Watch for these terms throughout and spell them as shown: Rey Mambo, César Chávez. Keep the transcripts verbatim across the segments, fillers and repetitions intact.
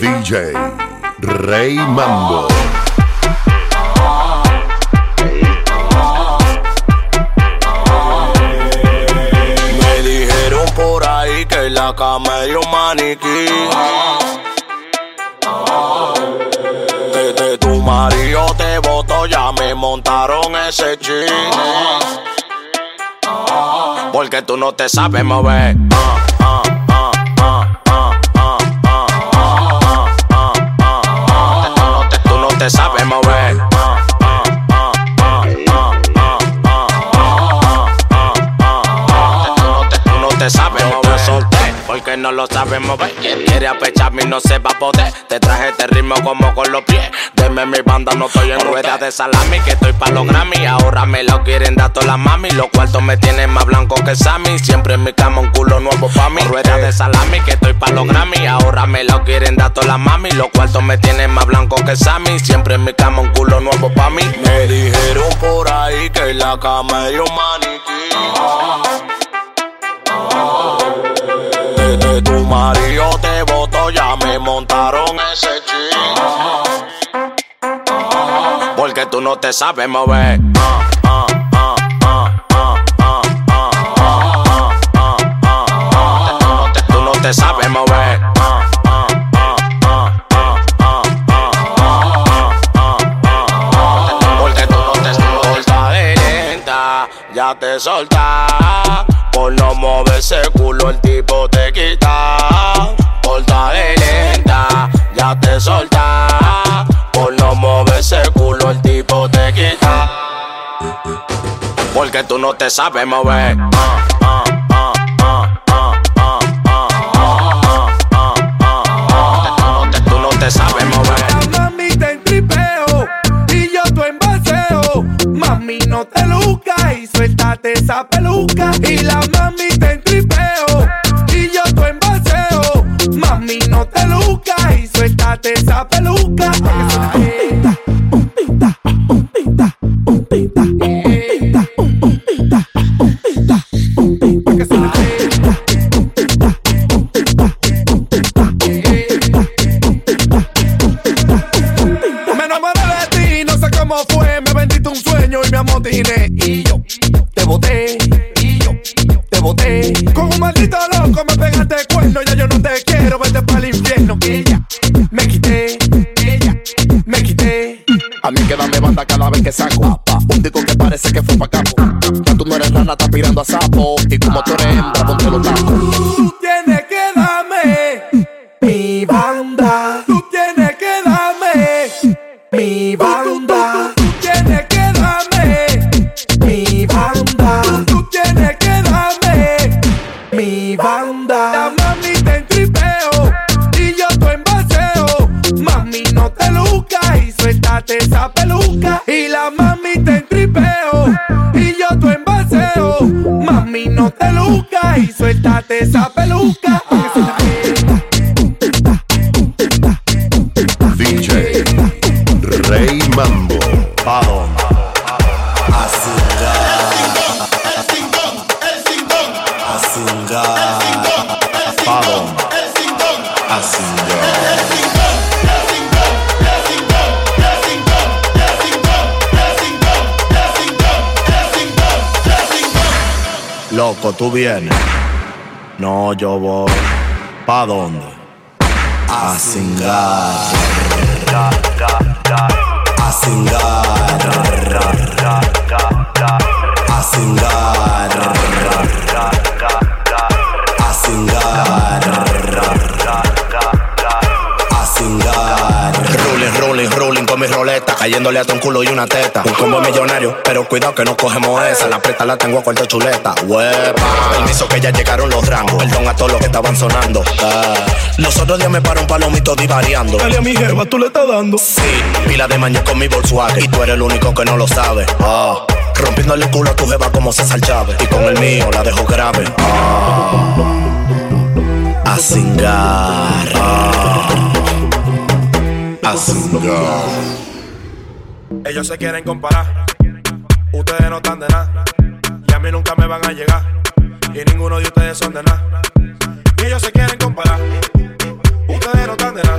D J Rey Mambo. Me dijeron por ahí que en la cama era un maniquí, que, que tu marido te botó, ya me montaron ese chisme, porque tú no te sabes mover. Te sabe mover. Tú no te sabes mover. Solté porque no lo sabes mover. Quiere apecharme y no se va a poder. Te traje este ritmo como con los pies. Deme mi banda, no estoy en rueda de salami, que estoy pa' los Grammy. Ahora me lo quieren dar todas las mami. Los cuartos me tienen más blanco que Sammy. Siempre en mi cama un culo nuevo pa' mí. Rueda de salami, que estoy pa' los Grammy. Ahora me lo quieren dar todas las mami. Los cuartos me tienen más blanco que Sammy. Siempre en mi cama un culo nuevo pa' mí. Me dijeron por ahí que en la cama hay un maniquí, ah, ah, que, que tu marido te botó, ya me montaron ese ching, ah, porque tú no te sabes mover. Tú no te sabes mover. Porque tú no te soltas de lenta, ya te soltas. Por no mover ese culo el tipo te quita. Solta de lenta, ya te soltas. Por no mover ese culo el tipo te quita, porque tú no te sabes mover. Tú no te sabes mover. Mami, te entripeo y yo tu envaseo. Mami, no te luzcas y suéltate esa peluca. Y la mami te entripeo y yo tu envaseo. Mami, no te luzcas y suéltate esa peluca. Y yo te boté, y yo te boté. Con un maldito loco me pegaste el cuerno. Ya yo no te quiero, vete pa'l infierno. Ella me quité, ella me quité. A mí quédame banda cada vez que saco un disco que parece que fue pa' campo. Ya tú no eres rana, estás pirando a sapo. Y como tú eres hembra, ponte los tacos. Tú tienes que darme mi banda. Tú tienes que darme mi banda. Mi banda. La mami te entripeo y yo te envaseo. Mami, no te luzcas y suéltate esa peluca. Y la mami te entripeo y yo te envaseo. Mami, no te luzcas y suéltate esa peluca. D J Rey Mambo. Pardon. Loco, tú vienes. No, yo voy. ¿Pa' dónde? A cingar. A cingar. A cingar. A cingar. Rolling, rolling, rolling con mi roleta, cayéndole hasta un culo y una teta. Un combo millonario, pero cuidado que no cogemos esa. La preta la tengo a cuarta chuleta. Huepa, permiso que ya llegaron los rangos. Perdón a todos los que estaban sonando. Eh. Los otros días me paró un palomito divariando. Dale a mi jeva, tú le estás dando. Sí, pila de mañana con mi Volkswagen. Y tú eres el único que no lo sabe. Ah. Rompiéndole el culo a tu jeva como César Chávez. Y con el mío la dejo grave. Ah. A cingar. Ah. Ellos se quieren comparar, ustedes no están de nada, y a mí nunca me van a llegar, y ninguno de ustedes son de nada. Ellos se quieren comparar, ustedes no están de nada.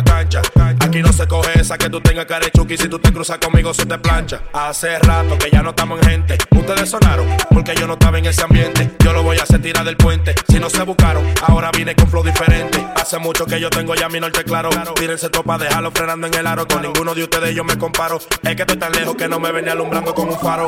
misma cancha. Aquí no se coge esa que tú tengas carechuki. Si tú te cruzas conmigo se te plancha. Hace rato que ya no estamos en gente. Ustedes sonaron porque yo no estaba en ese ambiente. Yo lo voy a hacer tirar del puente. Si no se buscaron, ahora vine con flow diferente. Hace mucho que yo tengo ya mi norte claro. Tírense topa, déjalo frenando en el aro. Con ninguno de ustedes yo me comparo. Es que estoy tan lejos que no me venía alumbrando con un faro.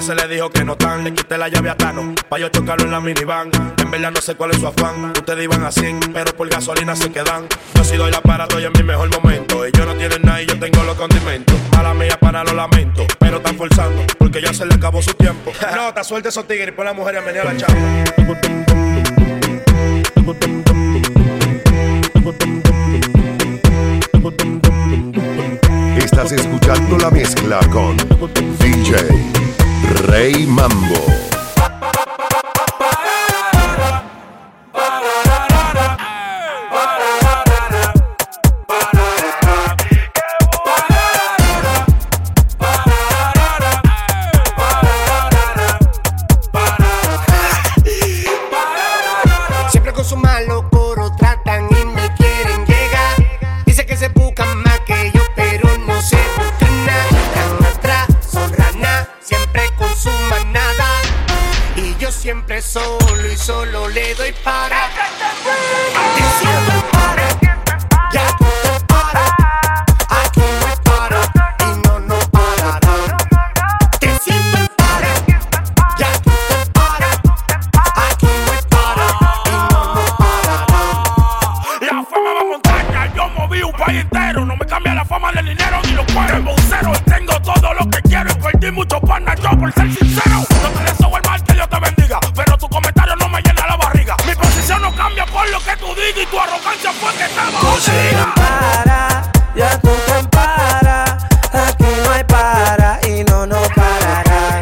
Se le dijo que no tan, le quité la llave a Tano pa' yo chocarlo en la minivan. En verdad no sé cuál es su afán. Ustedes iban a cien, pero por gasolina se quedan. Yo sí doy la para, estoy en mi mejor momento. Ellos no tienen nada y yo tengo los condimentos. Mala mía, para lo lamento, pero están forzando porque ya se le acabó su tiempo. No, te suelta esos tigres y pon a la mujer y a menear la chava. Estás escuchando la mezcla con D J Rey Mambo. Siempre con su malo coro tratan y me quieren llegar. Dice que se buscan más que yo, pero no se buscan nada. Atrás son ranas, siempre consuman nada. Y yo siempre solo y solo le doy para. Aquí siempre para, y aquí no para. Aquí no para y no no parará. Que siempre para, y aquí no para. Aquí no para y no no parará. La fama va a montaña, yo moví un país entero. No me cambia la fama del dinero ni los cuernos. Tengo todo lo que quiero y perdí mucho pana yo por ser sincero. No te deseo el mal, que Dios te bendiga, pero tu comentario no me llena la barriga. Mi posición no cambia por lo que tú digas y tu arrogancia fue que estaba jodida. Para, ya tú te para, aquí no hay para y no nos parará.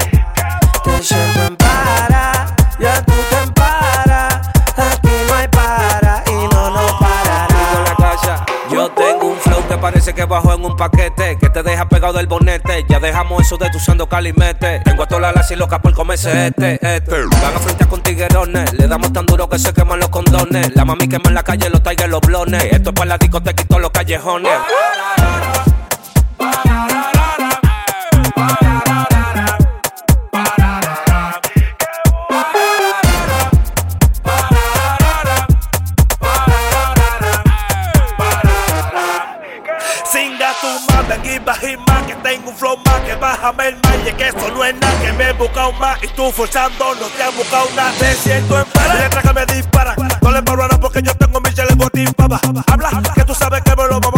Te siento en para, ya tú te para, aquí no hay para y no nos parará. Digo la casa, yo tengo un flow que parece que bajó en un paquete. Te deja pegado del bonete, ya dejamos eso de tu Sando calimete. Tengo a toda la lacia loca por comerse este, este. Van a frontear con tiguerones, le damos tan duro que se queman los condones. La mami quema en la calle, los tigres, los blones. Esto es para la discoteca y todos los callejones. Bájame el mal, y es que eso no es nada, que me he buscado más y tú forzando no te has buscado nada. Te siento en para, letras que me disparan, no le paro nada porque yo tengo mi chale botín, papá. Habla, que tú sabes que me lo mamá.